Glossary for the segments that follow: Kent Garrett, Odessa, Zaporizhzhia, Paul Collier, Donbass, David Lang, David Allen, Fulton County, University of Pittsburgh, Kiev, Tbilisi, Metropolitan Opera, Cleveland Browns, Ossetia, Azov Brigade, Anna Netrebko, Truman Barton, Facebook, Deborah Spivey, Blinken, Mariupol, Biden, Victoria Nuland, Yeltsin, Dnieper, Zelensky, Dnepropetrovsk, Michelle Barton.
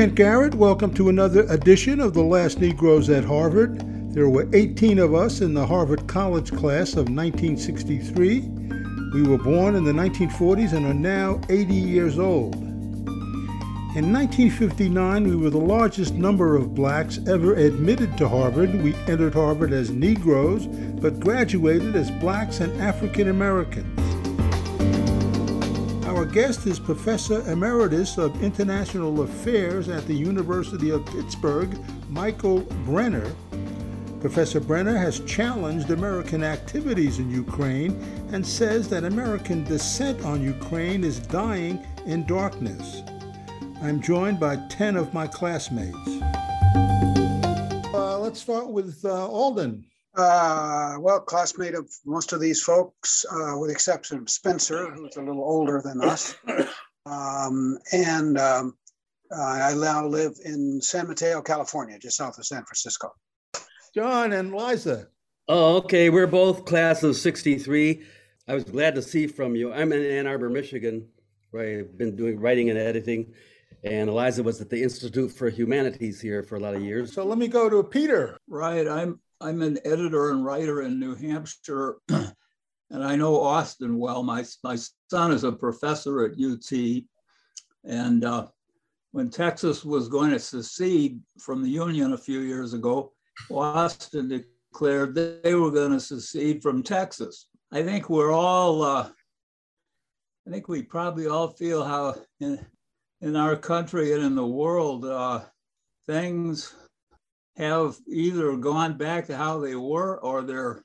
Kent Garrett. Welcome to another edition of The Last Negroes at Harvard. There were 18 of us in the Harvard College class of 1963. We were born in the 1940s and are now 80 years old. In 1959, we were the largest number of blacks ever admitted to Harvard. We entered Harvard as Negroes, but graduated as blacks and African Americans. Our guest is Professor Emeritus of International Affairs at the University of Pittsburgh, Michael Brenner. Professor Brenner has challenged American activities in Ukraine and says that American dissent on Ukraine is dying in darkness. I'm joined by 10 of my classmates. Let's start with Alden. Well, classmate of most of these folks, with the exception of Spencer, who's a little older than us. I now live in San Mateo, California, just south of San Francisco. John and Liza. Oh, okay. We're both class of 63. I was glad to see from you. I'm in Ann Arbor, Michigan, where I've been doing writing and editing. And Eliza was at the Institute for Humanities here for a lot of years. So let me go to Peter. Right. I'm an editor and writer in New Hampshire, and I know Austin well. My son is a professor at UT, and when Texas was going to secede from the Union a few years ago, Austin declared that they were going to secede from Texas. I think we're all, I think we probably all feel how in our country and in the world, things have either gone back to how they were or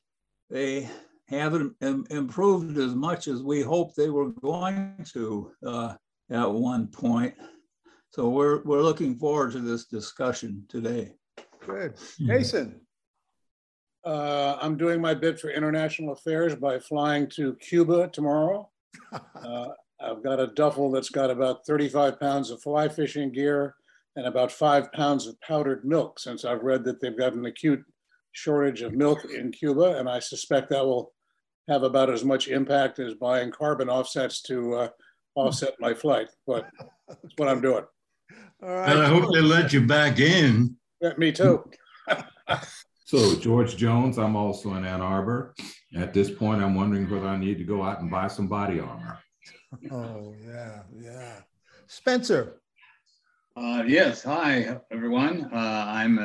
they haven't improved as much as we hoped they were going to at one point. So we're looking forward to this discussion today. Good. Jason. I'm doing my bit for international affairs by flying to Cuba tomorrow. I've got a duffel that's got about 35 pounds of fly fishing gear and about 5 pounds of powdered milk, since I've read that they've got an acute shortage of milk in Cuba, and I suspect that will have about as much impact as buying carbon offsets to offset my flight, but that's what I'm doing. All right. And I hope they let you back in. Me too. So George Jones, I'm also in Ann Arbor. At this point, I'm wondering whether I need to go out and buy some body armor. Oh, yeah. Spencer. Yes, hi, everyone. I'm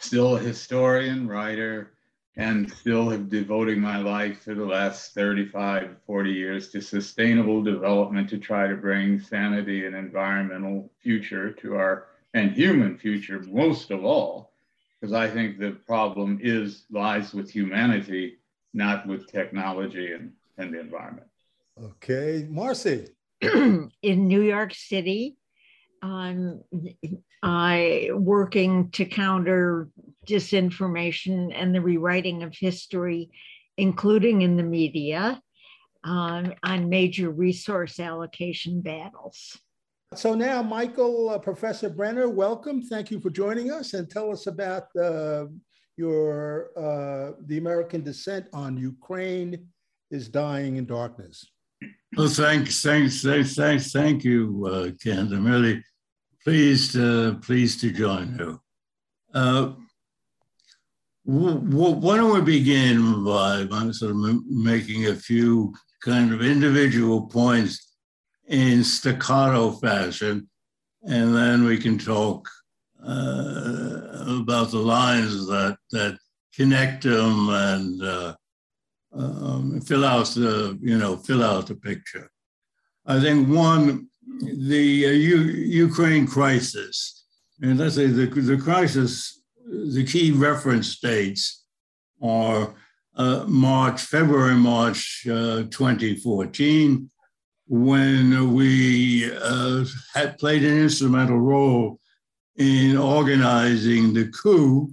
still a historian, writer, and still have devoting my life for the last 35, 40 years to sustainable development to try to bring sanity and environmental future to our, and human future most of all, because I think the problem lies with humanity, not with technology and the environment. Okay, Marcy. In New York City, I working to counter disinformation and the rewriting of history, including in the media, on major resource allocation battles. So now, Michael, Professor Brenner, welcome. Thank you for joining us, and tell us about the American dissent on Ukraine is dying in darkness. Well, thank you, Ken. I'm really pleased to join you. Why don't we begin by sort of making a few kind of individual points in staccato fashion, and then we can talk about the lines that connect them and fill out the picture. I think one, the Ukraine crisis, and let's say the crisis, the key reference dates are February, March 2014, when we had played an instrumental role in organizing the coup,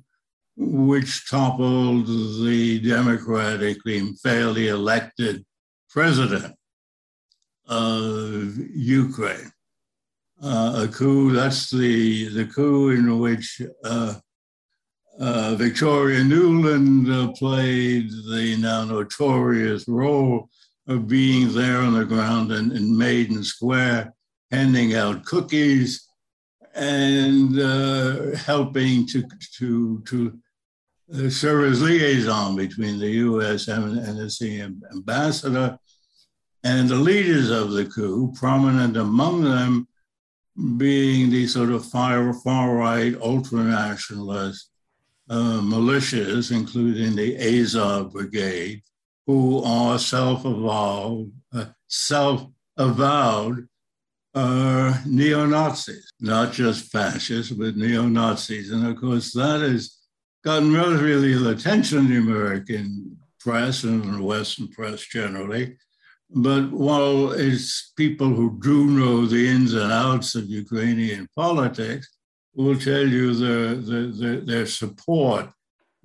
which toppled the democratically fairly elected president of Ukraine. A coup, that's the coup in which Victoria Nuland played the now notorious role of being there on the ground in Maiden Square, handing out cookies and helping to serve as liaison between the U.S. and the ambassador and the leaders of the coup, prominent among them being the sort of far-right ultra-nationalist militias, including the Azov Brigade, who are self-avowed neo-Nazis, not just fascists, but neo-Nazis. And of course, that has gotten relatively little attention in the American press and in the Western press generally. But while it's people who do know the ins and outs of Ukrainian politics will tell you their support,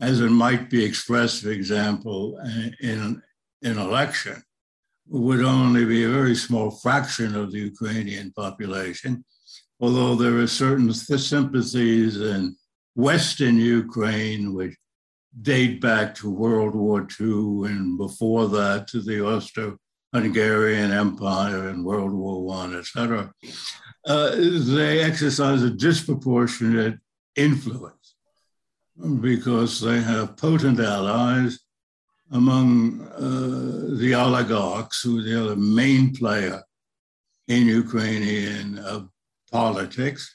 as it might be expressed, for example, in an election, would only be a very small fraction of the Ukrainian population, although there are certain sympathies in Western Ukraine which date back to World War II and before that to the Austro-Hungarian Empire and World War I, et cetera. They exercise a disproportionate influence because they have potent allies among the oligarchs, who are the main player in Ukrainian politics.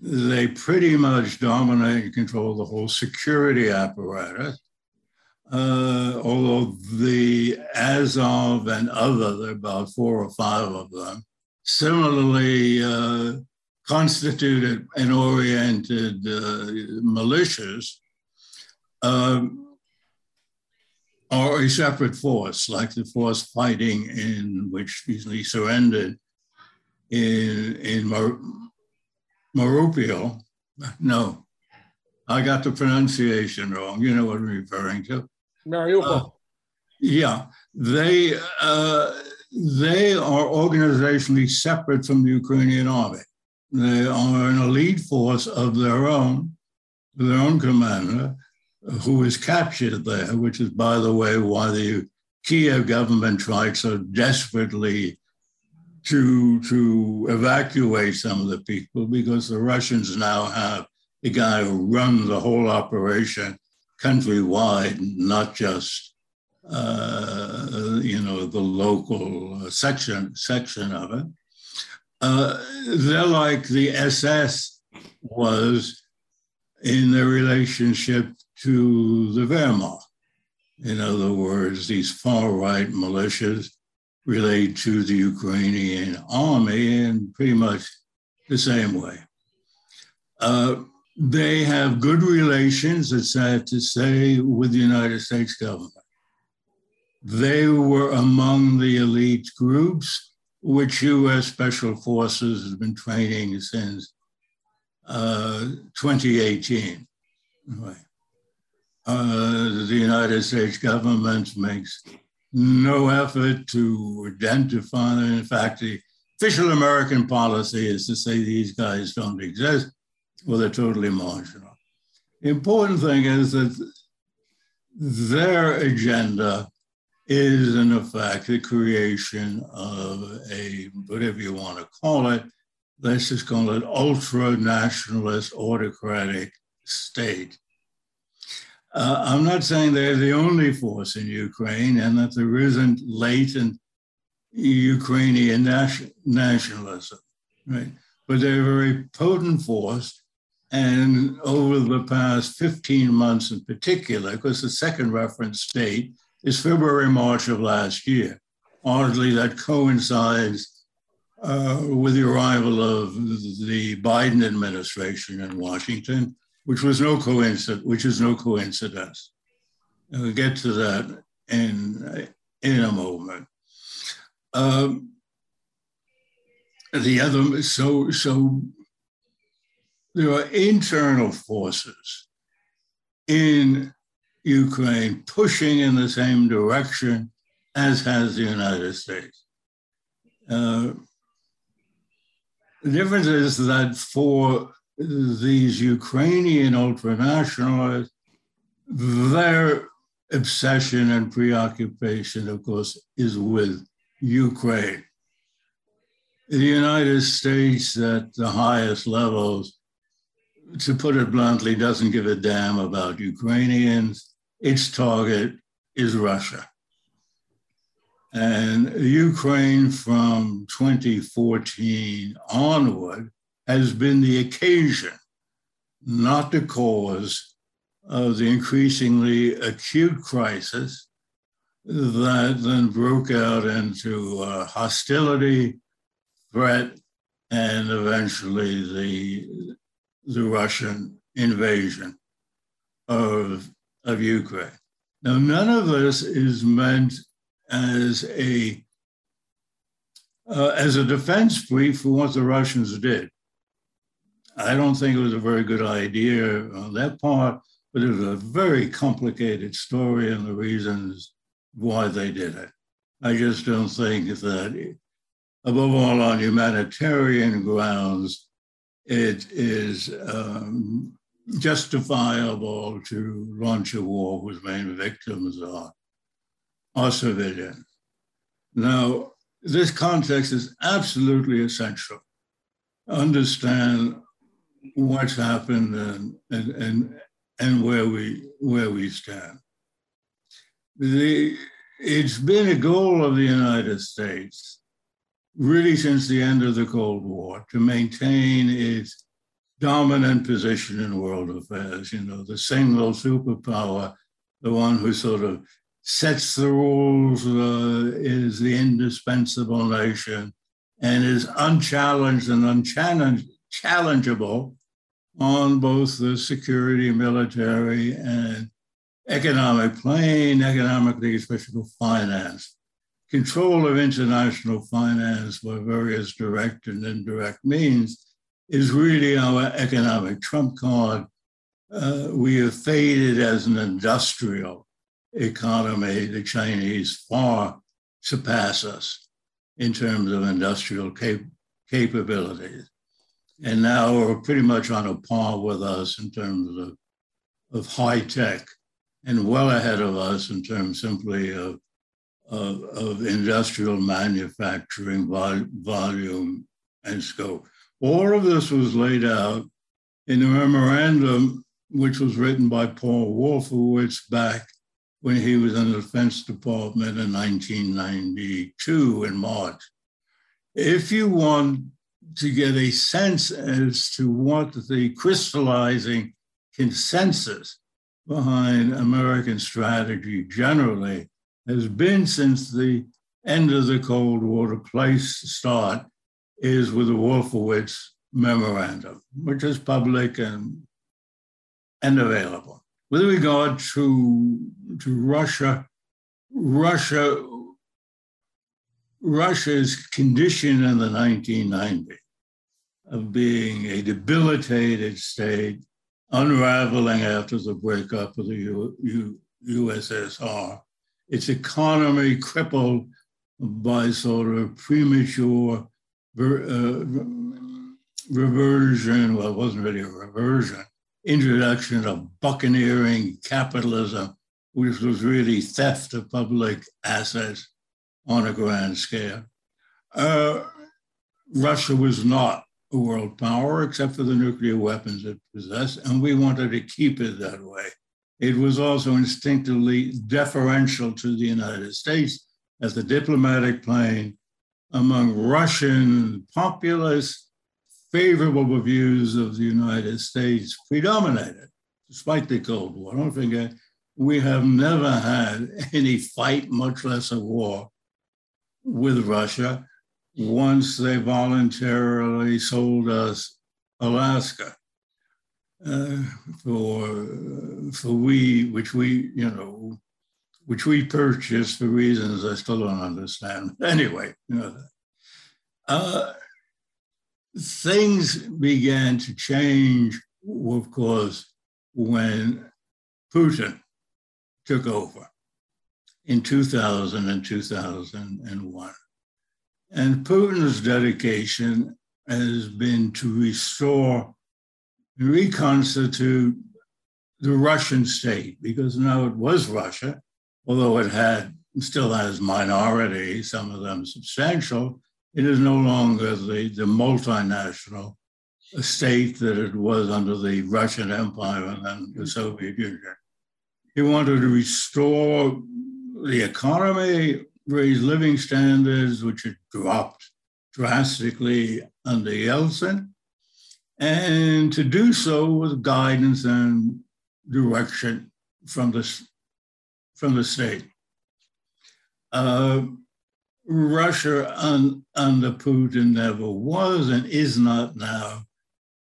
They pretty much dominate and control the whole security apparatus. Although the Azov and other, there are about 4 or 5 of them, similarly constituted and oriented militias are a separate force, like the force fighting in which easily surrendered in Mariupol. No, I got the pronunciation wrong. You know what I'm referring to. Mariupol. Yeah, they are organizationally separate from the Ukrainian army. They are an elite force of their own commander, who is captured there, which is, by the way, why the Kiev government tried so desperately to evacuate some of the people, because the Russians now have the guy who runs the whole operation countrywide, not just the local section of it. They're like the SS was in their relationship to the Wehrmacht. In other words, these far-right militias relate to the Ukrainian army in pretty much the same way. They have good relations, it's sad to say, with the United States government. They were among the elite groups which U.S. Special Forces has been training since 2018. Anyway. The United States government makes no effort to identify them. In fact, the official American policy is to say these guys don't exist or they're totally marginal. The important thing is that their agenda is, in effect, the creation of a, whatever you want to call it, let's just call it ultra-nationalist autocratic state. I'm not saying they're the only force in Ukraine and that there isn't latent Ukrainian nationalism, right? But they're a very potent force, and over the past 15 months in particular, because the second reference date is February, March of last year. Oddly, that coincides with the arrival of the Biden administration in Washington, which is no coincidence. And we'll get to that in a moment. So there are internal forces in Ukraine pushing in the same direction as has the United States. The difference is that for these Ukrainian ultranationalists, their obsession and preoccupation, of course, is with Ukraine. in the United States at the highest levels, to put it bluntly, doesn't give a damn about Ukrainians. Its target is Russia. And Ukraine from 2014 onward has been the occasion, not the cause, of the increasingly acute crisis that then broke out into hostility, threat, and eventually the Russian invasion of Ukraine. Now, none of this is meant as a defense brief for what the Russians did. I don't think it was a very good idea on that part, but it was a very complicated story and the reasons why they did it. I just don't think that, above all on humanitarian grounds, it is justifiable to launch a war whose main victims are civilians. Now, this context is absolutely essential. Understand what's happened and where we stand. It's been a goal of the United States, really since the end of the Cold War, to maintain its dominant position in world affairs, you know, the single superpower, the one who sort of sets the rules, is the indispensable nation, and is unchallenged and unchallengeable on both the security, military, and economic plane, economically, especially finance. Control of international finance by various direct and indirect means is really our economic trump card. We have faded as an industrial economy. The Chinese far surpass us in terms of industrial capabilities. And now we're pretty much on a par with us in terms of high tech, and well ahead of us in terms simply of industrial manufacturing volume and scope. All of this was laid out in the memorandum, which was written by Paul Wolfowitz back when he was in the Defense Department in 1992 in March. If you want to get a sense as to what the crystallizing consensus behind American strategy generally has been since the end of the Cold War, the place to start is with the Wolfowitz Memorandum, which is public and available. With regard to Russia's condition in the 1990s of being a debilitated state, unraveling after the breakup of the USSR, its economy crippled by sort of premature reversion, well, it wasn't really a reversion, introduction of buccaneering capitalism, which was really theft of public assets on a grand scale. Russia was not a world power, except for the nuclear weapons it possessed, and we wanted to keep it that way. It was also instinctively deferential to the United States as the diplomatic plane among Russian populists. Favorable views of the United States predominated, despite the Cold War. Don't forget, we have never had any fight, much less a war, with Russia once they voluntarily sold us Alaska which we purchased for reasons I still don't understand. Anyway, you know, things began to change, of course, when Putin took over in 2000 and 2001. And Putin's dedication has been to restore and reconstitute the Russian state, because now it was Russia, although it still has minorities, some of them substantial, It is no longer the multinational state that it was under the Russian Empire and then the Soviet Union. He wanted to restore the economy, raise living standards, which had dropped drastically under Yeltsin, and to do so with guidance and direction from the state. Russia under Putin never was and is not now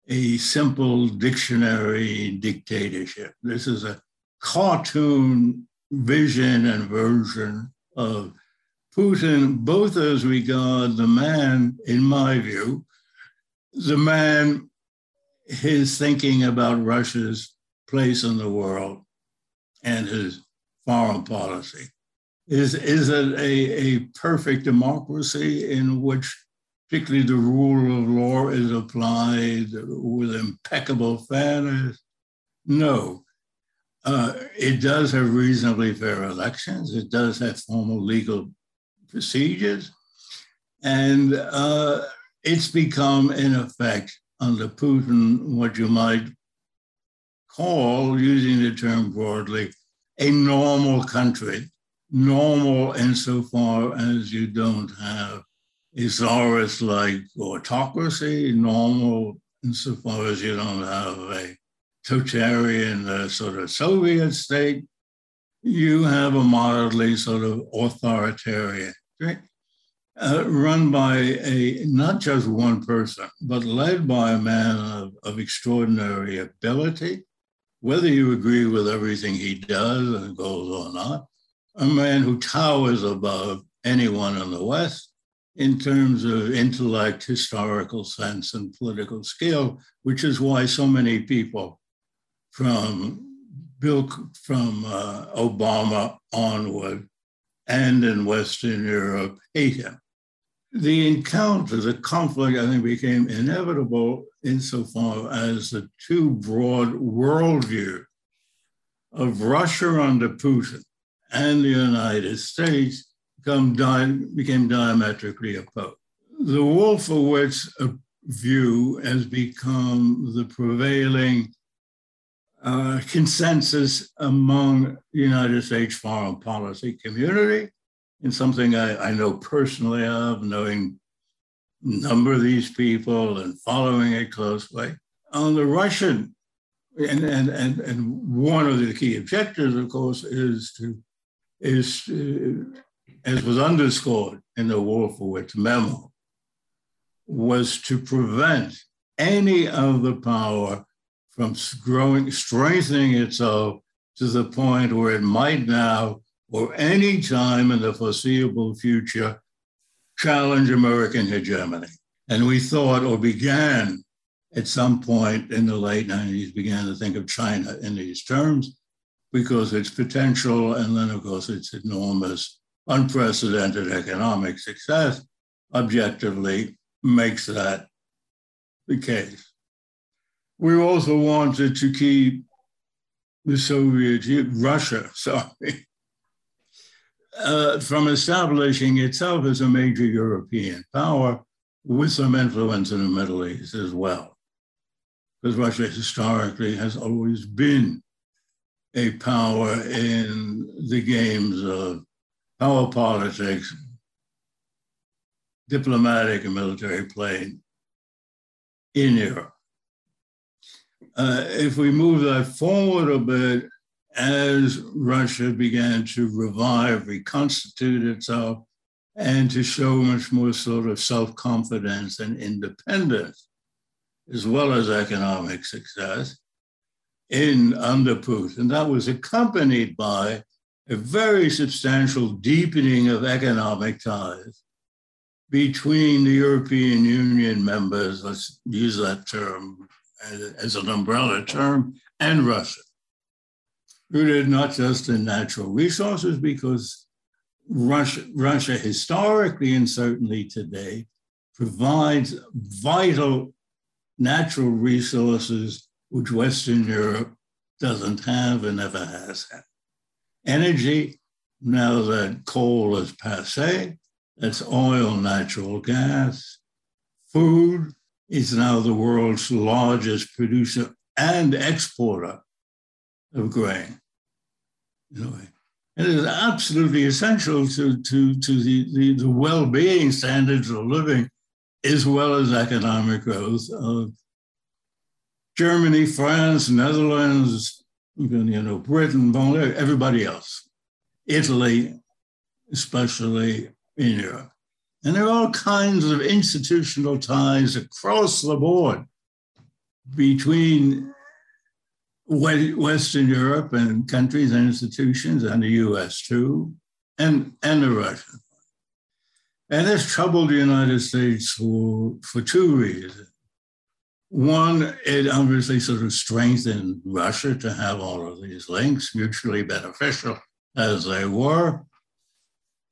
a simple dictionary dictatorship. This is a cartoon vision and version of Putin, both as regard the man, in my view, the man, his thinking about Russia's place in the world and his foreign policy. Is it a perfect democracy in which particularly the rule of law is applied with impeccable fairness? No. It does have reasonably fair elections. It does have formal legal procedures. And it's become, in effect, under Putin, what you might call, using the term broadly, a normal country. Normal insofar as you don't have a czarist-like autocracy, normal insofar as you don't have a totalitarian sort of Soviet state, you have a mildly sort of authoritarian, right? Run by not just one person, but led by a man of extraordinary ability, whether you agree with everything he does and goes or not, a man who towers above anyone in the West in terms of intellect, historical sense, and political skill, which is why so many people from Obama onward and in Western Europe hate him. The encounter, the conflict, I think became inevitable insofar as the two broad worldviews of Russia under Putin and the United States became diametrically opposed. The Wolfowitz view has become the prevailing consensus among the United States foreign policy community, and something I know personally of, knowing a number of these people and following it closely. On the Russian, and one of the key objectives, of course, is, as was underscored in the Wolfowitz memo, was to prevent any other power from strengthening itself to the point where it might now or any time in the foreseeable future challenge American hegemony. And we thought, or began at some point in the late 90s, began to think of China in these terms, because its potential, and then of course its enormous, unprecedented economic success, objectively makes that the case. We also wanted to keep the Russia from establishing itself as a major European power with some influence in the Middle East as well, because Russia historically has always been a power in the games of power politics, diplomatic and military play in Europe. If we move that forward a bit, as Russia began to revive, reconstitute itself, and to show much more sort of self-confidence and independence, as well as economic success, under Putin, and that was accompanied by a very substantial deepening of economic ties between the European Union members, let's use that term as an umbrella term, and Russia. Rooted not just in natural resources, because Russia historically and certainly today provides vital natural resources which Western Europe doesn't have and never has had. Energy, now that coal is passé, That's oil, natural gas. Food is now the world's largest producer and exporter of grain. Anyway, it is absolutely essential to the well-being standards of living, as well as economic growth of Germany, France, Netherlands, even, Britain, everybody else, Italy, especially in Europe. And there are all kinds of institutional ties across the board between Western Europe and countries and institutions, and the US too, and the Russians. And this troubled the United States for two reasons. One, it obviously sort of strengthened Russia to have all of these links, mutually beneficial as they were.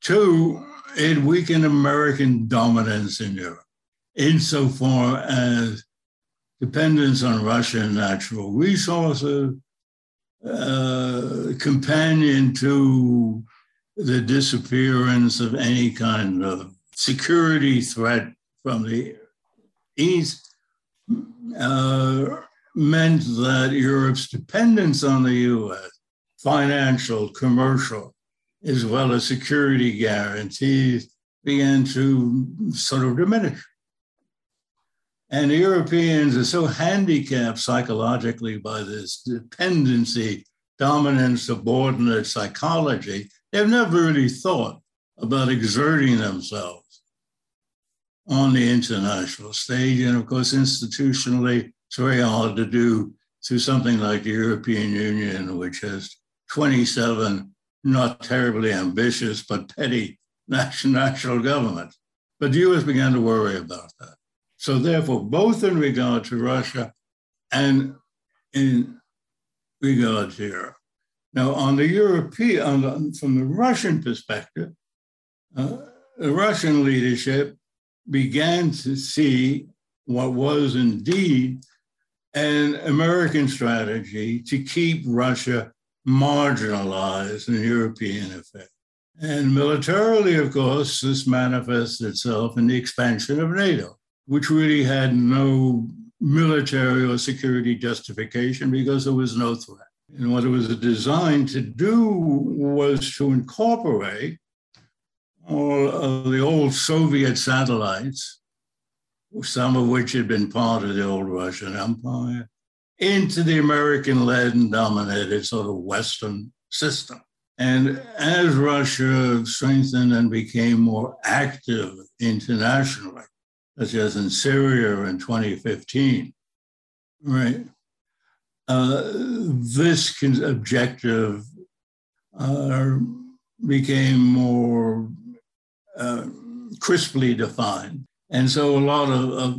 Two, it weakened American dominance in Europe, insofar as dependence on Russian natural resources, companion to the disappearance of any kind of security threat from the East, meant that Europe's dependence on the US, financial, commercial, as well as security guarantees, began to sort of diminish. And the Europeans are so handicapped psychologically by this dependency, dominant, subordinate psychology, they've never really thought about exerting themselves on the international stage. And of course, institutionally, it's very hard to do through something like the European Union, which has 27 not terribly ambitious, but petty national governments. But the US began to worry about that. So therefore, both in regard to Russia and in regard to Europe. Now, on the European, from the Russian perspective, the Russian leadership began to see what was indeed an American strategy to keep Russia marginalized in European affairs. And militarily, of course, this manifests itself in the expansion of NATO, which really had no military or security justification because there was no threat. And what it was designed to do was to incorporate all of the old Soviet satellites, some of which had been part of the old Russian Empire, into the American-led and dominated sort of Western system. And as Russia strengthened and became more active internationally, such as in Syria in 2015, right? This objective became more crisply defined. And so a lot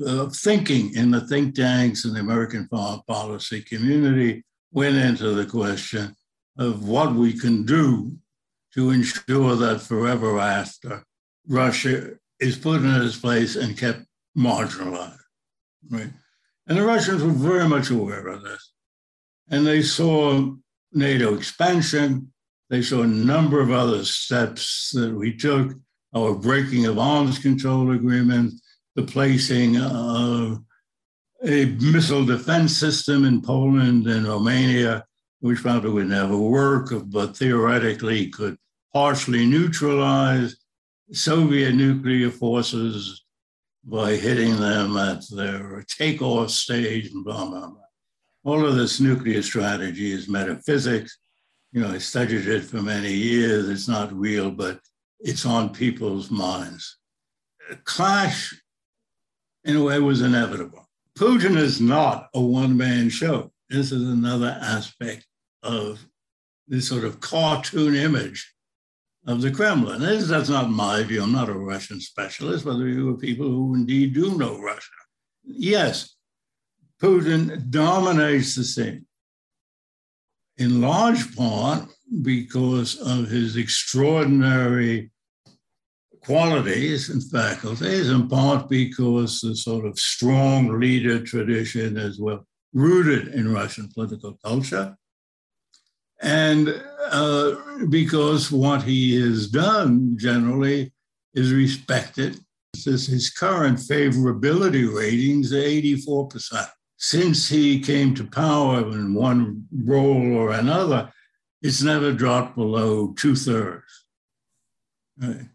of thinking in the think tanks and the American foreign policy community went into the question of what we can do to ensure that forever after, Russia is put in its place and kept marginalized, right? And the Russians were very much aware of this. And they saw NATO expansion. They saw a number of other steps that we took, our breaking of arms control agreements, the placing of a missile defense system in Poland and Romania, which probably would never work, but theoretically could partially neutralize Soviet nuclear forces by hitting them at their takeoff stage and blah, blah, blah. All of this nuclear strategy is metaphysics. I studied it for many years. It's not real, but it's on people's minds. A clash, in a way, was inevitable. Putin is not a one-man show. This is another aspect of this sort of cartoon image of the Kremlin. That's not my view. I'm not a Russian specialist, but there are people who indeed do know Russia. Yes, Putin dominates the scene, in large part because of his extraordinary qualities and faculties, in part because the sort of strong leader tradition is well rooted in Russian political culture, and because what he has done generally is respected. His current favorability ratings are 84%. Since he came to power in one role or another, it's never dropped below 2/3. Right.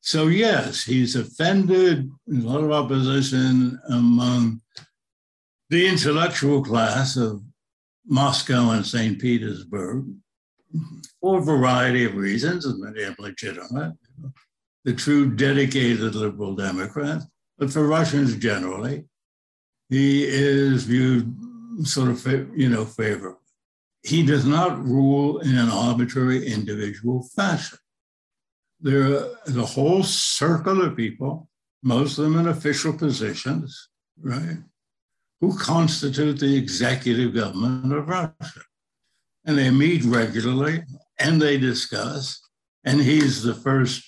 So yes, he's offended a lot of opposition among the intellectual class of Moscow and St. Petersburg for a variety of reasons, and many of legitimate, the true dedicated liberal Democrats, but for Russians generally, he is viewed sort of, favorably. He does not rule in an arbitrary individual fashion. There is a whole circle of people, most of them in official positions, right, who constitute the executive government of Russia. And they meet regularly, and they discuss, and he's the first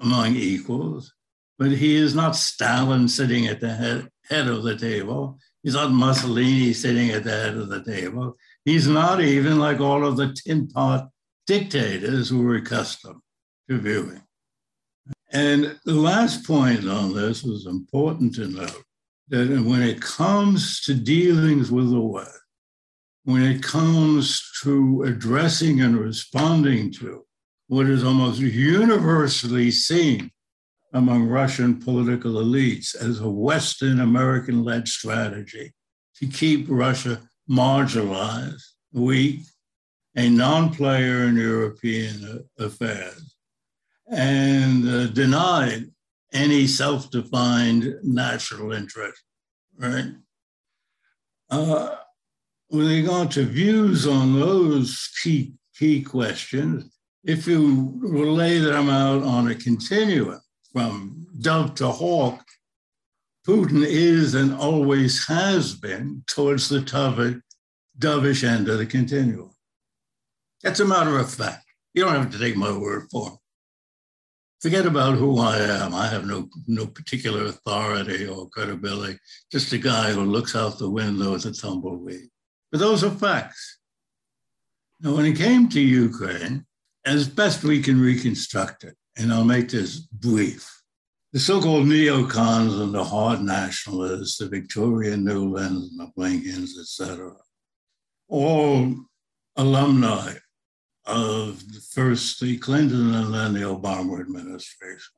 among equals, but he is not Stalin sitting at the head of the table. He's not Mussolini sitting at the head of the table. He's not even like all of the tin pot dictators who were accustomed to viewing. And the last point on this was important to note, that when it comes to dealings with the West, when it comes to addressing and responding to what is almost universally seen among Russian political elites as a Western American-led strategy to keep Russia marginalized, weak, a non-player in European affairs, and denied any self-defined national interest, right? When they got to views on those key questions, if you relay them out on a continuum from dove to hawk, Putin is and always has been towards the dovish end of the continuum. That's a matter of fact. You don't have to take my word for it. Forget about who I am. I have no particular authority or credibility, just a guy who looks out the window at the tumbleweed. But those are facts. Now, when it came to Ukraine, as best we can reconstruct it, and I'll make this brief, the so-called neocons and the hard nationalists, the Victoria Nulands and the Blinkens, et cetera, all alumni of first the Clinton and then the Obama administration,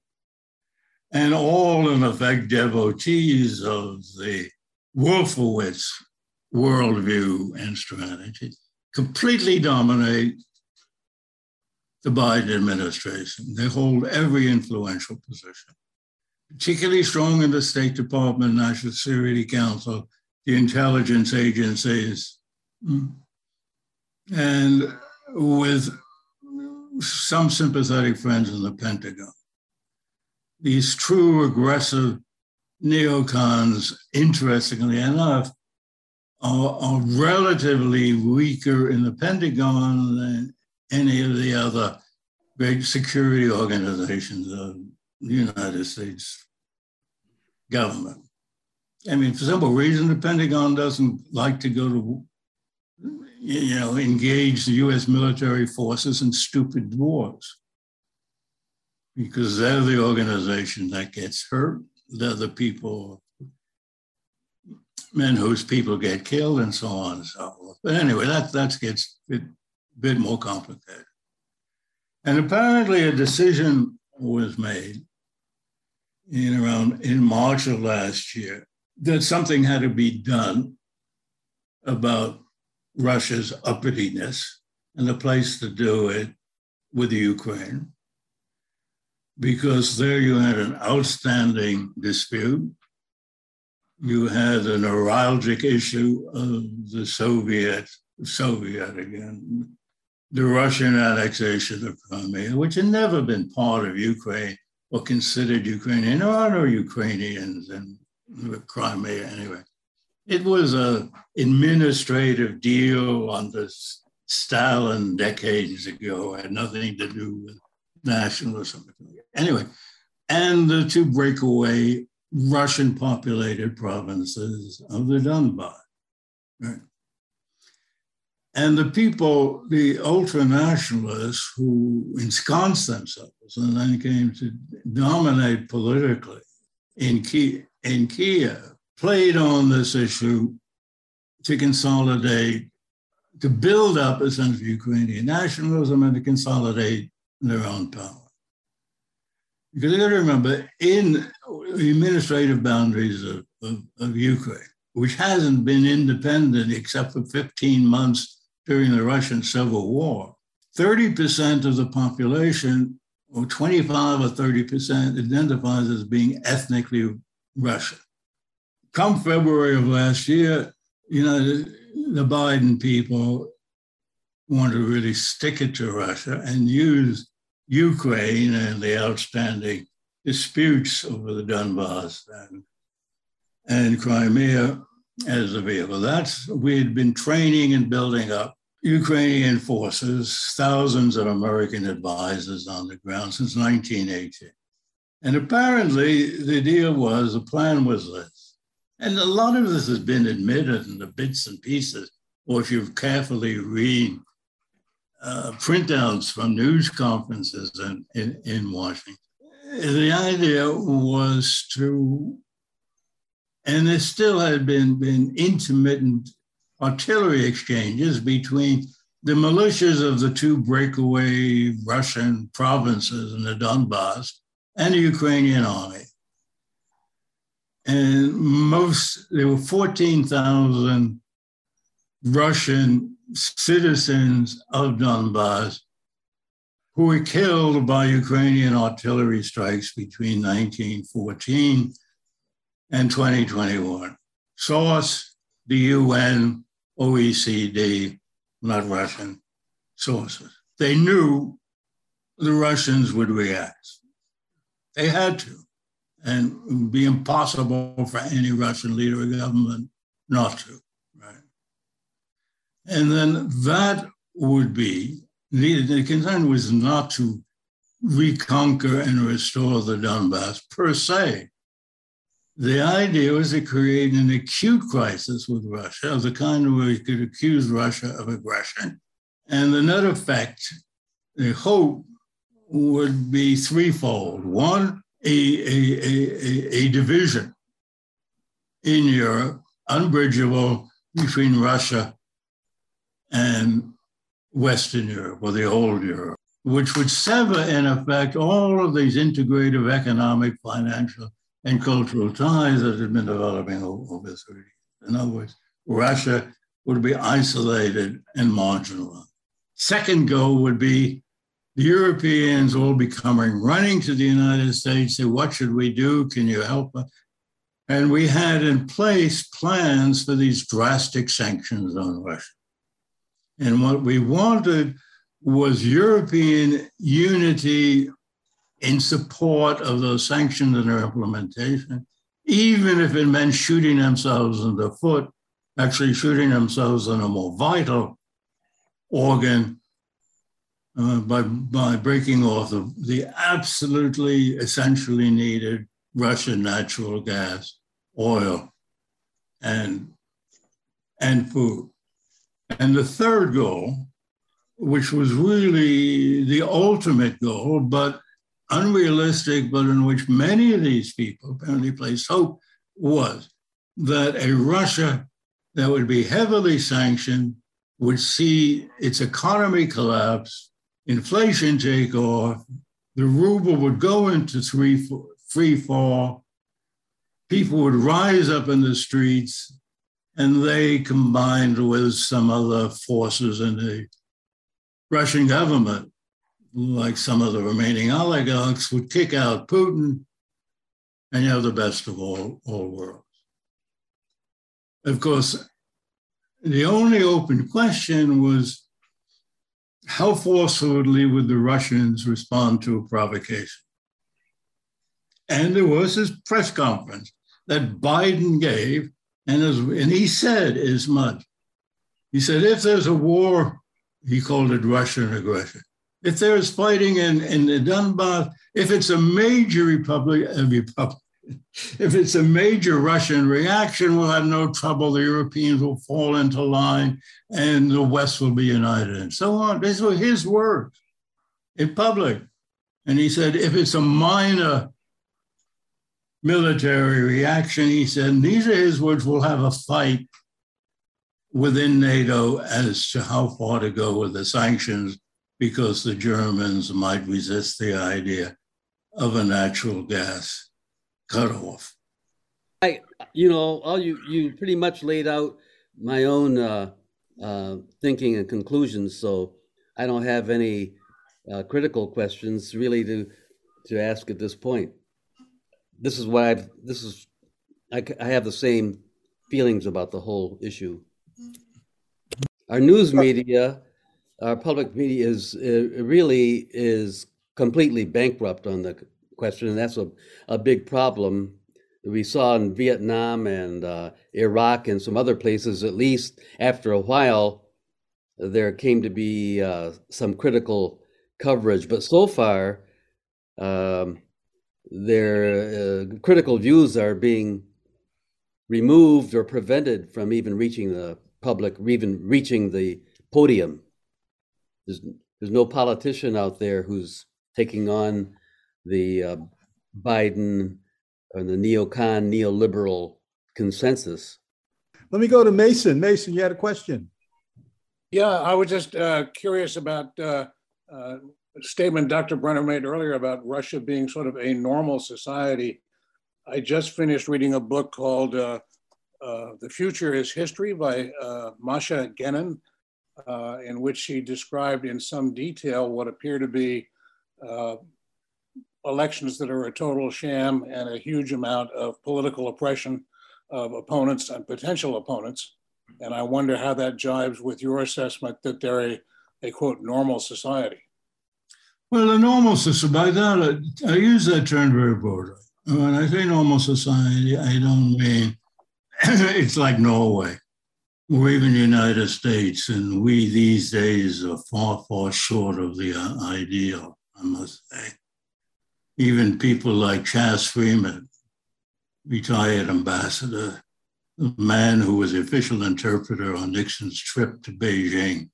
and all in effect devotees of the Wolfowitz worldview and strategy, completely dominate the Biden administration. They hold every influential position, particularly strong in the State Department, National Security Council, the intelligence agencies, and with some sympathetic friends in the Pentagon. These true aggressive neocons, interestingly enough, are relatively weaker in the Pentagon than any of the other great security organizations of the United States government. I mean, for simple reason, the Pentagon doesn't like to go to, engage the US military forces in stupid wars, because they're the organization that gets hurt. They're the people, men whose people get killed and so on and so forth. But anyway, that gets a bit more complicated. And apparently a decision was made in March of last year that something had to be done about Russia's uppityness, and the place to do it with the Ukraine, because there you had an outstanding dispute. You had a neuralgic issue of the Soviet, the Russian annexation of Crimea, which had never been part of Ukraine or considered Ukrainian. There are no Ukrainians in Crimea anyway. It was an administrative deal under Stalin decades ago. It had nothing to do with nationalism. Anyway, and the two breakaway Russian-populated provinces of the Donbass. Right. And the people, the ultranationalists who ensconced themselves and then came to dominate politically in Kiev, played on this issue to consolidate, to build up a sense of Ukrainian nationalism and to consolidate their own power. Because you got to remember, in the administrative boundaries of Ukraine, which hasn't been independent except for 15 months during the Russian Civil War, 30% of the population, or 25 or 30%, identifies as being ethnically Russian. Come February of last year, you know, the Biden people want to really stick it to Russia and use Ukraine and the outstanding disputes over the Donbass and Crimea as a vehicle. We had been training and building up Ukrainian forces, thousands of American advisors on the ground since 1918. And apparently the deal was, the plan was this. And a lot of this has been admitted in the bits and pieces, or if you carefully read printouts from news conferences in Washington. The idea was to, and there still had been intermittent artillery exchanges between the militias of the two breakaway Russian provinces in the Donbass and the Ukrainian army. And there were 14,000 Russian citizens of Donbass who were killed by Ukrainian artillery strikes between 1914 and 2021. Source, the UN, OECD, not Russian sources. They knew the Russians would react. They had to, and it would be impossible for any Russian leader or government not to, right? And then that would be, the concern was not to reconquer and restore the Donbass per se. The idea was to create an acute crisis with Russia, of the kind where you could accuse Russia of aggression. And the net effect, the hope, would be threefold. One, a division in Europe, unbridgeable, between Russia and Western Europe, or the old Europe, which would sever, in effect, all of these integrative economic, financial, and cultural ties that had been developing over 30 years. In other words, Russia would be isolated and marginalized. Second goal would be the Europeans all becoming running to the United States, say, what should we do? Can you help us? And we had in place plans for these drastic sanctions on Russia. And what we wanted was European unity in support of those sanctions and their implementation, even if it meant shooting themselves in the foot, actually shooting themselves in a more vital organ by breaking off the absolutely essentially needed Russian natural gas, oil, and food. And the third goal, which was really the ultimate goal, but unrealistic, but in which many of these people apparently placed hope, was that a Russia that would be heavily sanctioned would see its economy collapse, inflation take off, the ruble would go into free fall, people would rise up in the streets, and they, combined with some other forces in the Russian government, like some of the remaining oligarchs, would kick out Putin, and you have the best of all worlds. Of course, the only open question was how forcefully would the Russians respond to a provocation? And there was this press conference that Biden gave, and he said as much. He said, if there's a war, he called it Russian aggression. If there is fighting in the Donbass, if it's a major republic, If it's a major Russian reaction, we'll have no trouble. The Europeans will fall into line and the West will be united and so on. These were his words in public. And he said, if it's a minor military reaction, he said, and these are his words, we'll have a fight within NATO as to how far to go with the sanctions because the Germans might resist the idea of a natural gas cutoff. You pretty much laid out my own thinking and conclusions, so I don't have any critical questions really to ask at this point. This is what I have the same feelings about the whole issue. Our news media, our public media is completely bankrupt on the question, and that's a big problem that we saw in Vietnam and Iraq and some other places. At least after a while, there came to be some critical coverage, but so far, their critical views are being removed or prevented from even reaching the public, even reaching the podium. There's no politician out there who's taking on the Biden and the neoliberal consensus. Let me go to Mason. Mason, you had a question. Yeah, I was just curious about a statement Dr. Brenner made earlier about Russia being sort of a normal society. I just finished reading a book called The Future is History by Masha Gessen, in which she described in some detail what appear to be elections that are a total sham and a huge amount of political oppression of opponents and potential opponents. And I wonder how that jives with your assessment that they're a quote, normal society. Well, a normal society, by that, I use that term very broadly. When I say normal society, I don't mean it's like Norway or even the United States. And we these days are far, far short of the ideal, I must say. Even people like Chas Freeman, retired ambassador, the man who was the official interpreter on Nixon's trip to Beijing,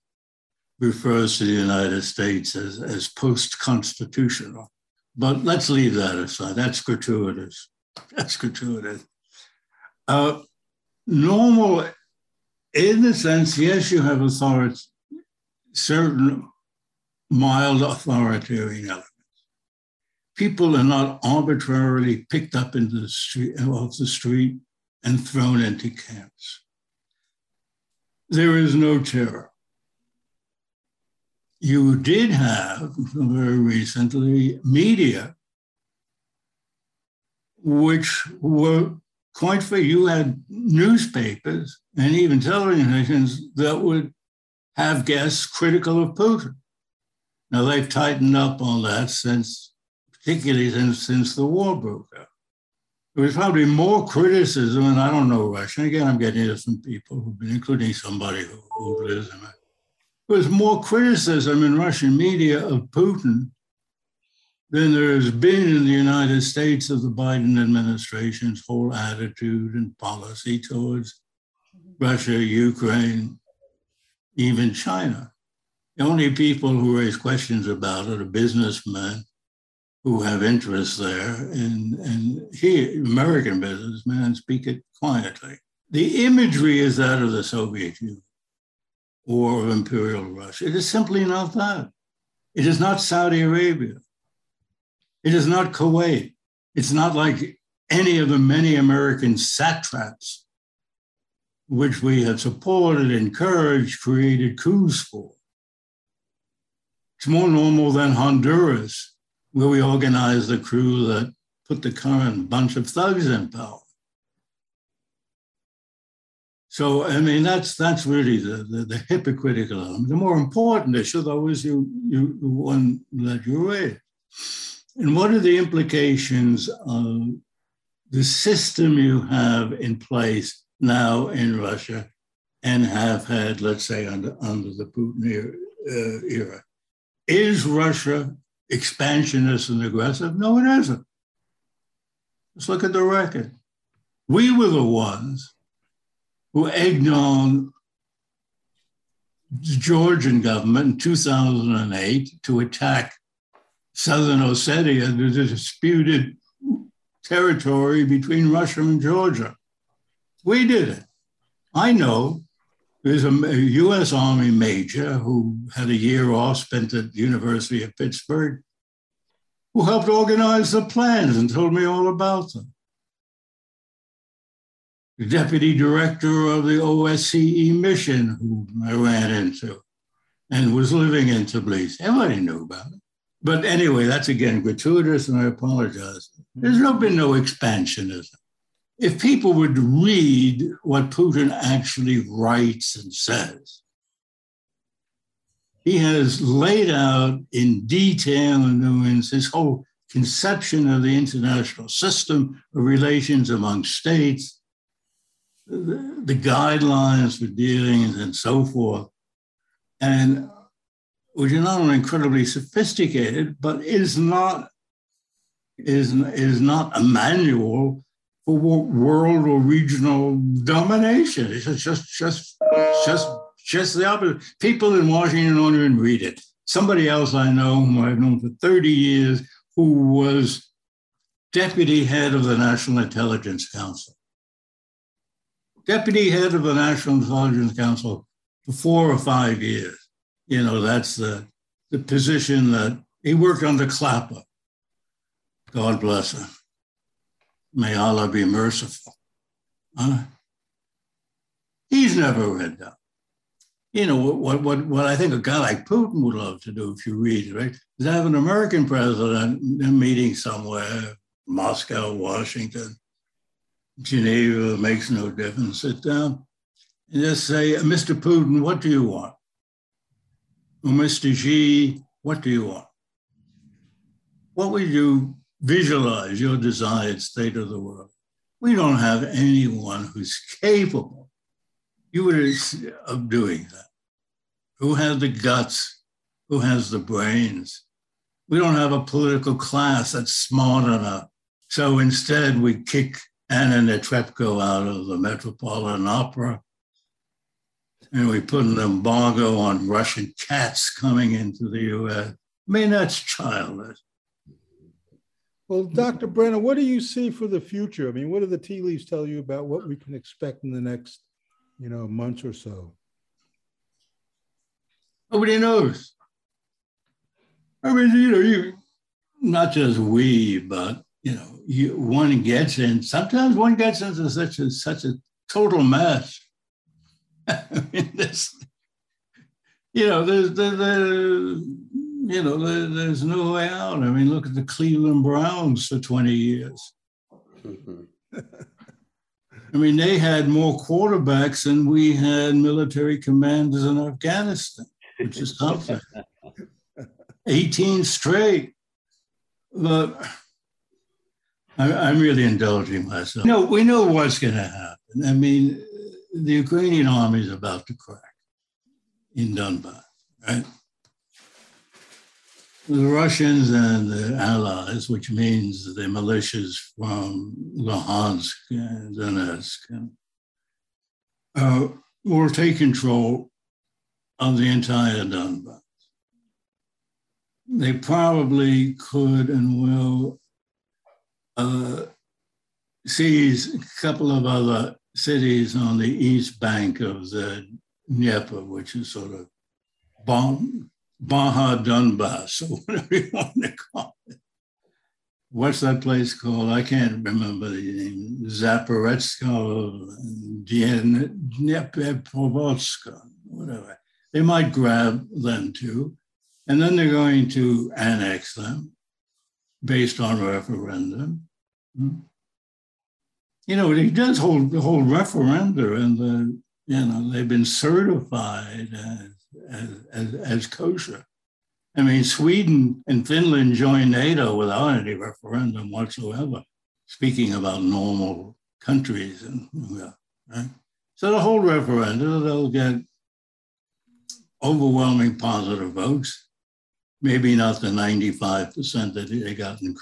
refers to the United States as post-constitutional. But let's leave that aside. That's gratuitous. That's gratuitous. Normal, in the sense, yes, you have authority, certain mild authoritarian elements. People are not arbitrarily picked up into the street, off the street and thrown into camps. There is no terror. You did have, very recently, media, which were quite free. You had newspapers and even television stations that would have guests critical of Putin. Now, they've tightened up on that particularly since the war broke out. There was probably more criticism, and I don't know Russian. Again, I'm getting this from people who've been, including somebody who lives in it. There was more criticism in Russian media of Putin than there has been in the United States of the Biden administration's whole attitude and policy towards Russia, Ukraine, even China. The only people who raise questions about it are businessmen who have interests there, and here, American businessmen speak it quietly. The imagery is that of the Soviet Union or of imperial Russia. It is simply not that. It is not Saudi Arabia. It is not Kuwait. It's not like any of the many American satraps which we have supported, encouraged, created coups for. It's more normal than Honduras, where we organized the crew that put the current bunch of thugs in power. So, I mean, that's really the hypocritical element. The more important issue, though, is the one that you raised. And what are the implications of the system you have in place now in Russia and have had, let's say, under the Putin era? Is Russia expansionist and aggressive? No, it isn't. Just look at the record. We were the ones who egged on the Georgian government in 2008 to attack Southern Ossetia, the disputed territory between Russia and Georgia. We did it. I know there's a US Army major who had a year off, spent at the University of Pittsburgh, who helped organize the plans and told me all about them. The deputy director of the OSCE mission, who I ran into and was living in Tbilisi. Everybody knew about it. But anyway, that's again gratuitous, and I apologize. There's been no expansionism. If people would read what Putin actually writes and says, he has laid out in detail and nuance his whole conception of the international system of relations among states, the guidelines for dealings and so forth, and which is not only incredibly sophisticated, but is not a manual for world or regional domination. It's just the opposite. People in Washington don't even read it. Somebody else I know, whom I've known for 30 years, who was deputy head of the National Intelligence Council. Deputy head of the National Intelligence Council for 4 or 5 years. You know, that's the position that he worked under Clapper. God bless him. May Allah be merciful. He's never read that. You know, what I think a guy like Putin would love to do if you read it, right, is have an American president in a meeting somewhere, Moscow, Washington, Geneva, makes no difference, sit down and just say, Mr. Putin, what do you want? Or Mr. Xi, what do you want? What would you visualize your desired state of the world? We don't have anyone who's capable of doing that, who has the guts, who has the brains. We don't have a political class that's smart enough. So instead, we kick Anna Netrebko out of the Metropolitan Opera, and we put an embargo on Russian cats coming into the U.S. I mean, that's childish. Well, Dr. Brenner, what do you see for the future? I mean, what do the tea leaves tell you about what we can expect in the next, you know, months or so? Nobody knows. I mean, you know, not just we, but, you know, one gets in, sometimes one gets into such a total mess. I mean, there's no way out. I mean, look at the Cleveland Browns for 20 years. I mean, they had more quarterbacks than we had military commanders in Afghanistan, which is something. 18 straight. But I'm really indulging myself. No, we know what's going to happen. I mean, the Ukrainian army is about to crack in Donbass, right? The Russians and the allies, which means the militias from Luhansk and Donetsk, will take control of the entire Donbass. They probably could and will seize a couple of other cities on the east bank of the Dnieper, which is sort of Baha Donbass, or whatever you want to call it. What's that place called? I can't remember the name. Zaporizhzhia, Dnepropetrovsk, whatever. They might grab them too. And then they're going to annex them based on referendum. You know, he does hold the whole referendum, and they've been certified as kosher. I mean, Sweden and Finland joined NATO without any referendum whatsoever, speaking about normal countries. Right? So the whole referendum, they'll get overwhelming positive votes, maybe not the 95% that they got in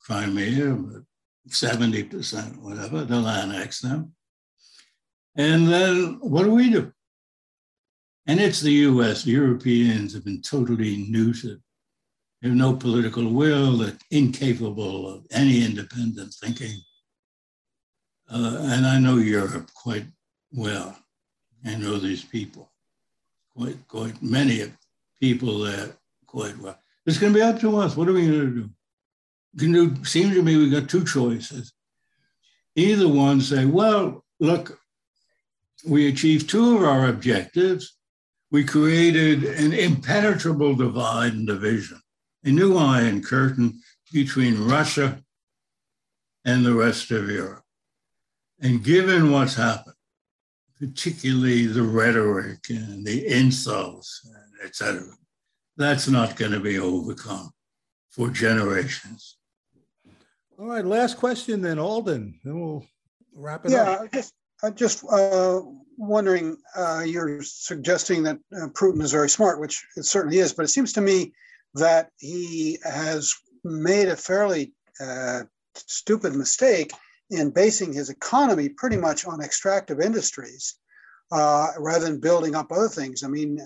Crimea, but 70%, whatever, they'll annex them. And then what do we do? And it's the US. The Europeans have been totally neutered. They have no political will. They're incapable of any independent thinking. And I know Europe quite well. I know these people, quite many people there quite well. It's going to be up to us. What are we going to do? It seems to me we've got two choices. Either one say, well, look, we achieved two of our objectives. We created an impenetrable divide and division, a new iron curtain between Russia and the rest of Europe. And given what's happened, particularly the rhetoric and the insults, et cetera, that's not going to be overcome for generations. All right, last question then, Alden, then we'll wrap it up. Yeah, I'm just wondering, you're suggesting that Putin is very smart, which it certainly is, but it seems to me that he has made a fairly stupid mistake in basing his economy pretty much on extractive industries rather than building up other things. I mean,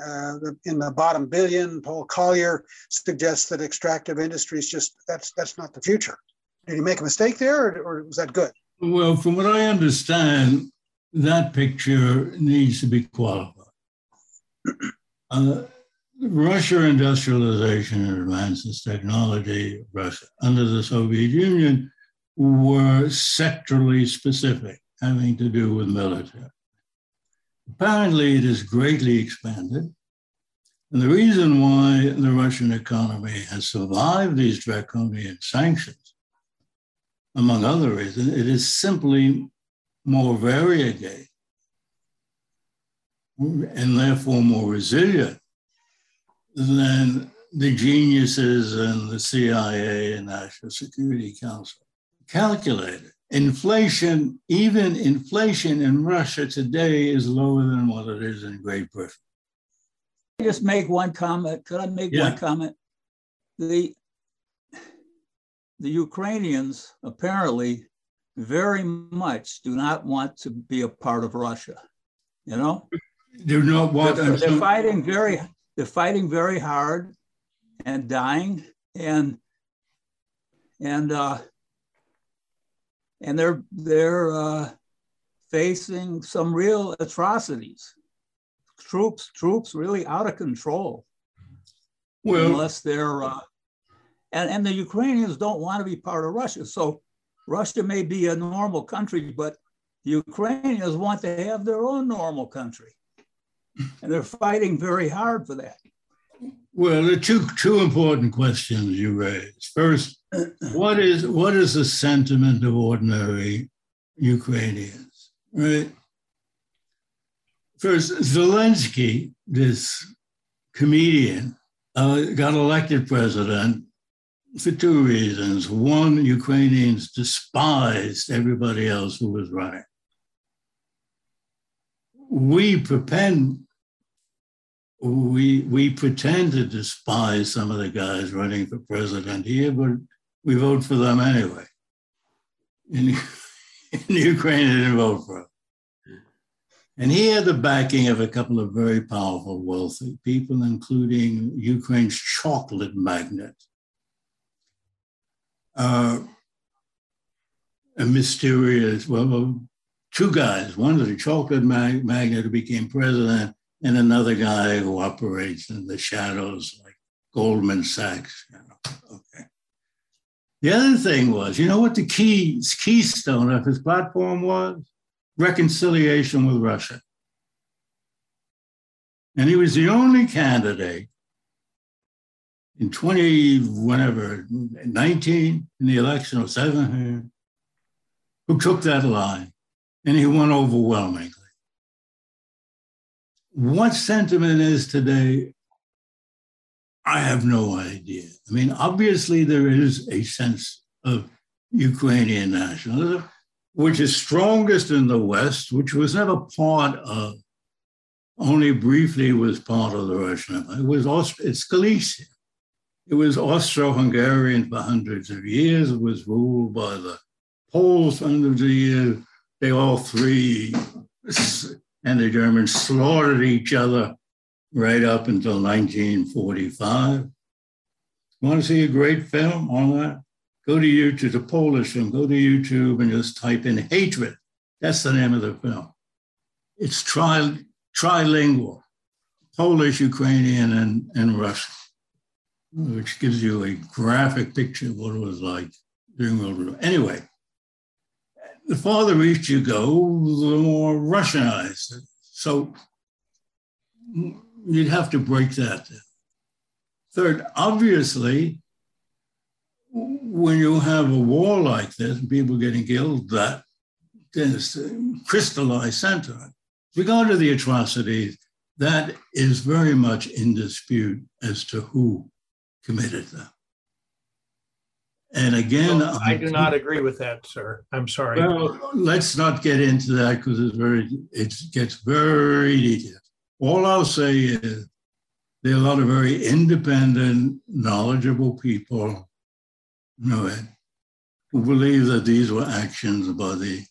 in the bottom billion, Paul Collier suggests that extractive industries just, that's not the future. Did he make a mistake there, or was that good? Well, from what I understand, that picture needs to be qualified. Russia industrialization and advances technology, Russia under the Soviet Union were sectorally specific, having to do with military. Apparently, it is greatly expanded. And the reason why the Russian economy has survived these draconian sanctions, among other reasons, it is simply more variegated and therefore more resilient than the geniuses and the CIA and National Security Council calculated. Inflation, even inflation in Russia today is lower than what it is in Great Britain. Can I just make one comment? Could I make one comment? The Ukrainians apparently very much do not want to be a part of Russia. You know, do not want. They're fighting very hard, and dying, and they're facing some real atrocities. Troops really out of control. Well, unless they're and the Ukrainians don't want to be part of Russia. So Russia may be a normal country, but the Ukrainians want to have their own normal country. And they're fighting very hard for that. Well, there are two important questions you raised. First, what is the sentiment of ordinary Ukrainians, right? First, Zelensky, this comedian, got elected president for two reasons. One, Ukrainians despised everybody else who was running. We pretend to despise some of the guys running for president here, but we vote for them anyway. In Ukraine, they didn't vote for him. And he had the backing of a couple of very powerful, wealthy people, including Ukraine's chocolate magnate, a mysterious, well, two guys, one of the chocolate magnate who became president, and another guy who operates in the shadows like Goldman Sachs. You know. Okay. The other thing was, you know what the keystone of his platform was? Reconciliation with Russia. And he was the only candidate in 19, in the election of 7, who took that line, and he won overwhelmingly. What sentiment is today, I have no idea. I mean, obviously there is a sense of Ukrainian nationalism, which is strongest in the West, which was never part of, only briefly was part of the Russian Empire. It's Galicia. It was Austro-Hungarian for hundreds of years. It was ruled by the Poles under the, they all three and the Germans slaughtered each other right up until 1945. Want to see a great film on that? Go to YouTube, the Polish film, go to YouTube and just type in Hatred. That's the name of the film. It's trilingual, Polish, Ukrainian, and Russian, which gives you a graphic picture of what it was like during World War II. Anyway, the farther east you go, the more Russianized. So you'd have to break that down. Third, obviously, when you have a war like this and people getting killed, that is crystallized sentiment. Regarding the atrocities, that is very much in dispute as to who committed them. And again, well, I do not agree with that, sir. I'm sorry. Well, let's not get into that because it gets very detailed. All I'll say is there are a lot of very independent, knowledgeable people, who believe that these were actions by the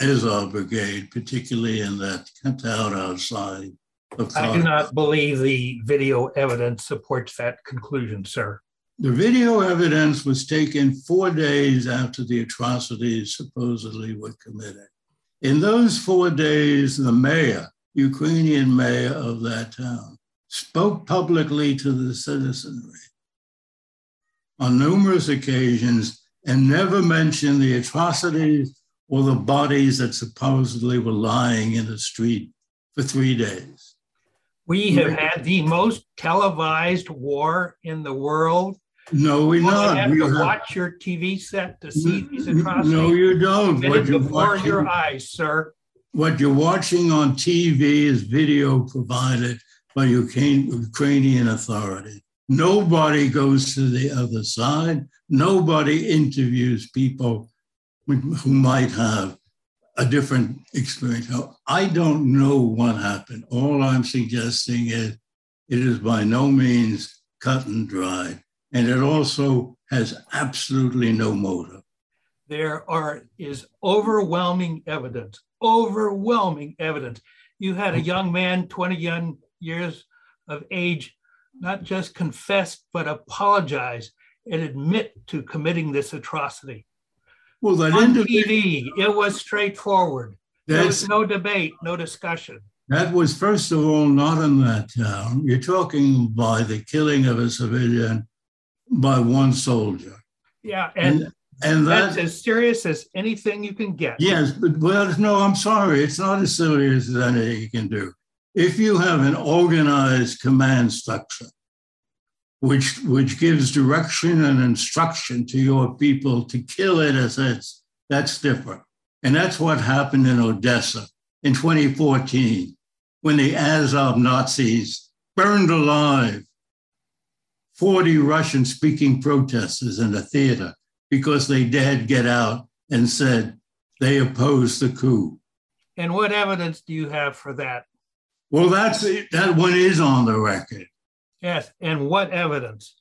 Azov Brigade, particularly in that cutout outside of. I do not believe the video evidence supports that conclusion, sir. The video evidence was taken 4 days after the atrocities supposedly were committed. In those 4 days, the mayor, Ukrainian mayor of that town, spoke publicly to the citizenry on numerous occasions and never mentioned the atrocities or the bodies that supposedly were lying in the street for 3 days. We have had the most televised war in the world. No, we're not. You have to watch your TV set to see these atrocities. No, you don't. What you're before watching, your eyes, sir. What you're watching on TV is video provided by Ukrainian authority. Nobody goes to the other side. Nobody interviews people who might have a different experience. Now, I don't know what happened. All I'm suggesting is it is by no means cut and dried. And it also has absolutely no motive. There is overwhelming evidence, overwhelming evidence. You had a young man, 20 years of age, not just confess, but apologize and admit to committing this atrocity. Well, that on TV, it was straightforward. There was no debate, no discussion. That was, first of all, not in that town. You're talking by the killing of a civilian by one soldier. Yeah, and that's as serious as anything you can get. Yes, but well, no, I'm sorry. It's not as serious as anything you can do. If you have an organized command structure, which gives direction and instruction to your people to kill it as it's, that's different. And that's what happened in Odessa in 2014, when the Azov Nazis burned alive 40 Russian-speaking protesters in a theater because they dared get out and said they opposed the coup. And what evidence do you have for that? Well, that one is on the record. Yes, and what evidence?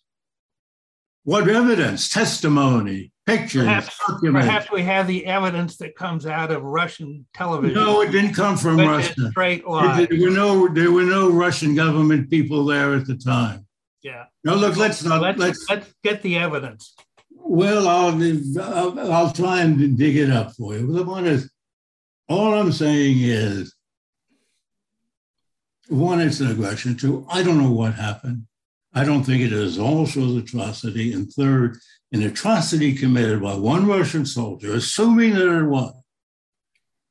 What evidence? Testimony, pictures, documents. Perhaps we have the evidence that comes out of Russian television. No, it didn't come from Russia. Straight lie. There were no Russian government people there at the time. Yeah. No, look, let's get the evidence. Well, I'll try and dig it up for you. The point is, all I'm saying is, one, it's an aggression. Two, I don't know what happened. I don't think it is also an atrocity. And third, an atrocity committed by one Russian soldier, assuming that it was.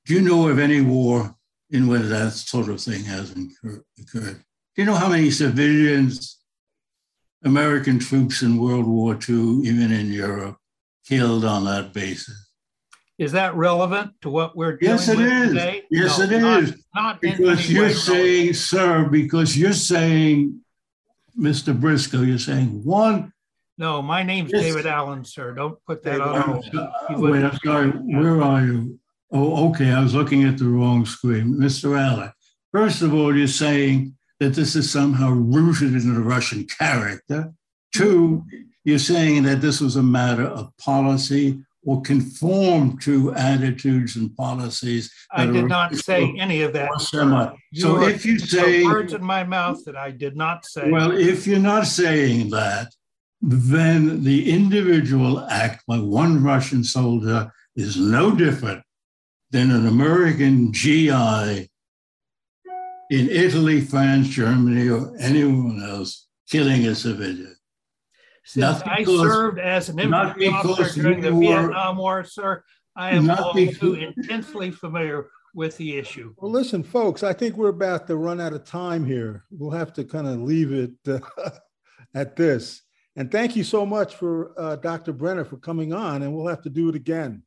Do you know of any war in which that sort of thing has occurred? Do you know how many civilians American troops in World War II, even in Europe, killed on that basis? Is that relevant to what we're doing today? Yes, it is. Not because you're saying, sir, because you're saying, Mr. Briscoe, you're saying one. No, my name's David Allen, sir. Don't put that on. Wait, I'm sorry. Where are you? Oh, okay. I was looking at the wrong screen. Mr. Allen, first of all, you're saying that this is somehow rooted in the Russian character. Two, you're saying that this was a matter of policy or conform to attitudes and policies. I did not say any of that. So if you say words in my mouth that I did not say. Well, if you're not saying that, then the individual act by one Russian soldier is no different than an American GI in Italy, France, Germany, or anyone else killing a civilian. Since I served as an infantry officer during the Vietnam War, sir, I am all too intensely familiar with the issue. Well, listen, folks, I think we're about to run out of time here. We'll have to kind of leave it at this. And thank you so much for Dr. Brenner for coming on, and we'll have to do it again.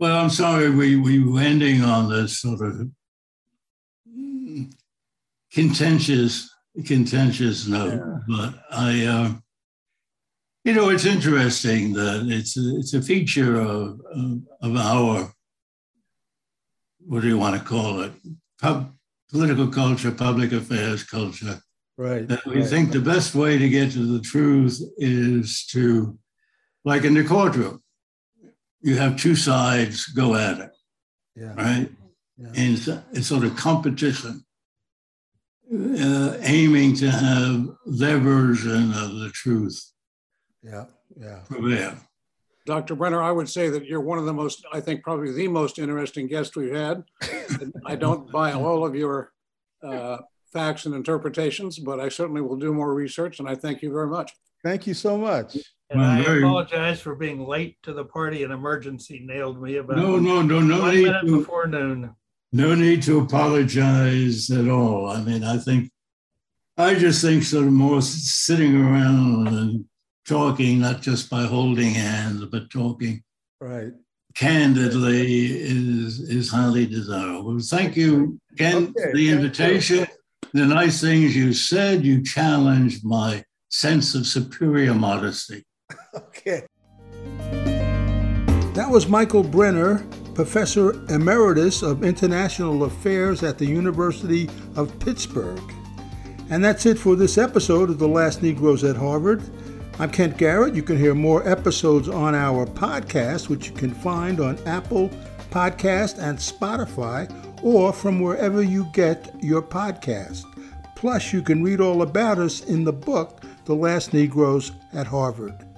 Well, I'm sorry we were ending on this sort of contentious note, yeah. But I... you know, it's interesting that it's a feature of our, what do you want to call it, political culture, public affairs culture. Right. That we think the best way to get to the truth is to, like in the courtroom, you have two sides go at it, right? Yeah. And it's sort of competition, aiming to have their version of the truth. Yeah. Dr. Brenner, I would say that you're one of the most, I think probably the most interesting guest we've had. I don't buy all of your facts and interpretations, but I certainly will do more research, and I thank you very much. Thank you so much. And I apologize for being late to the party. An emergency nailed me about no, no, no, no, 1 minute before noon. No need to apologize at all. I mean, I just think sort of more sitting around and talking, not just by holding hands, but talking candidly is highly desirable. Thank you again for the invitation. The nice things you said, you challenged my sense of superior modesty. Okay. That was Michael Brenner, Professor Emeritus of International Affairs at the University of Pittsburgh. And that's it for this episode of The Last Negroes at Harvard. I'm Kent Garrett. You can hear more episodes on our podcast, which you can find on Apple Podcast and Spotify, or from wherever you get your podcast. Plus, you can read all about us in the book, The Last Negroes at Harvard.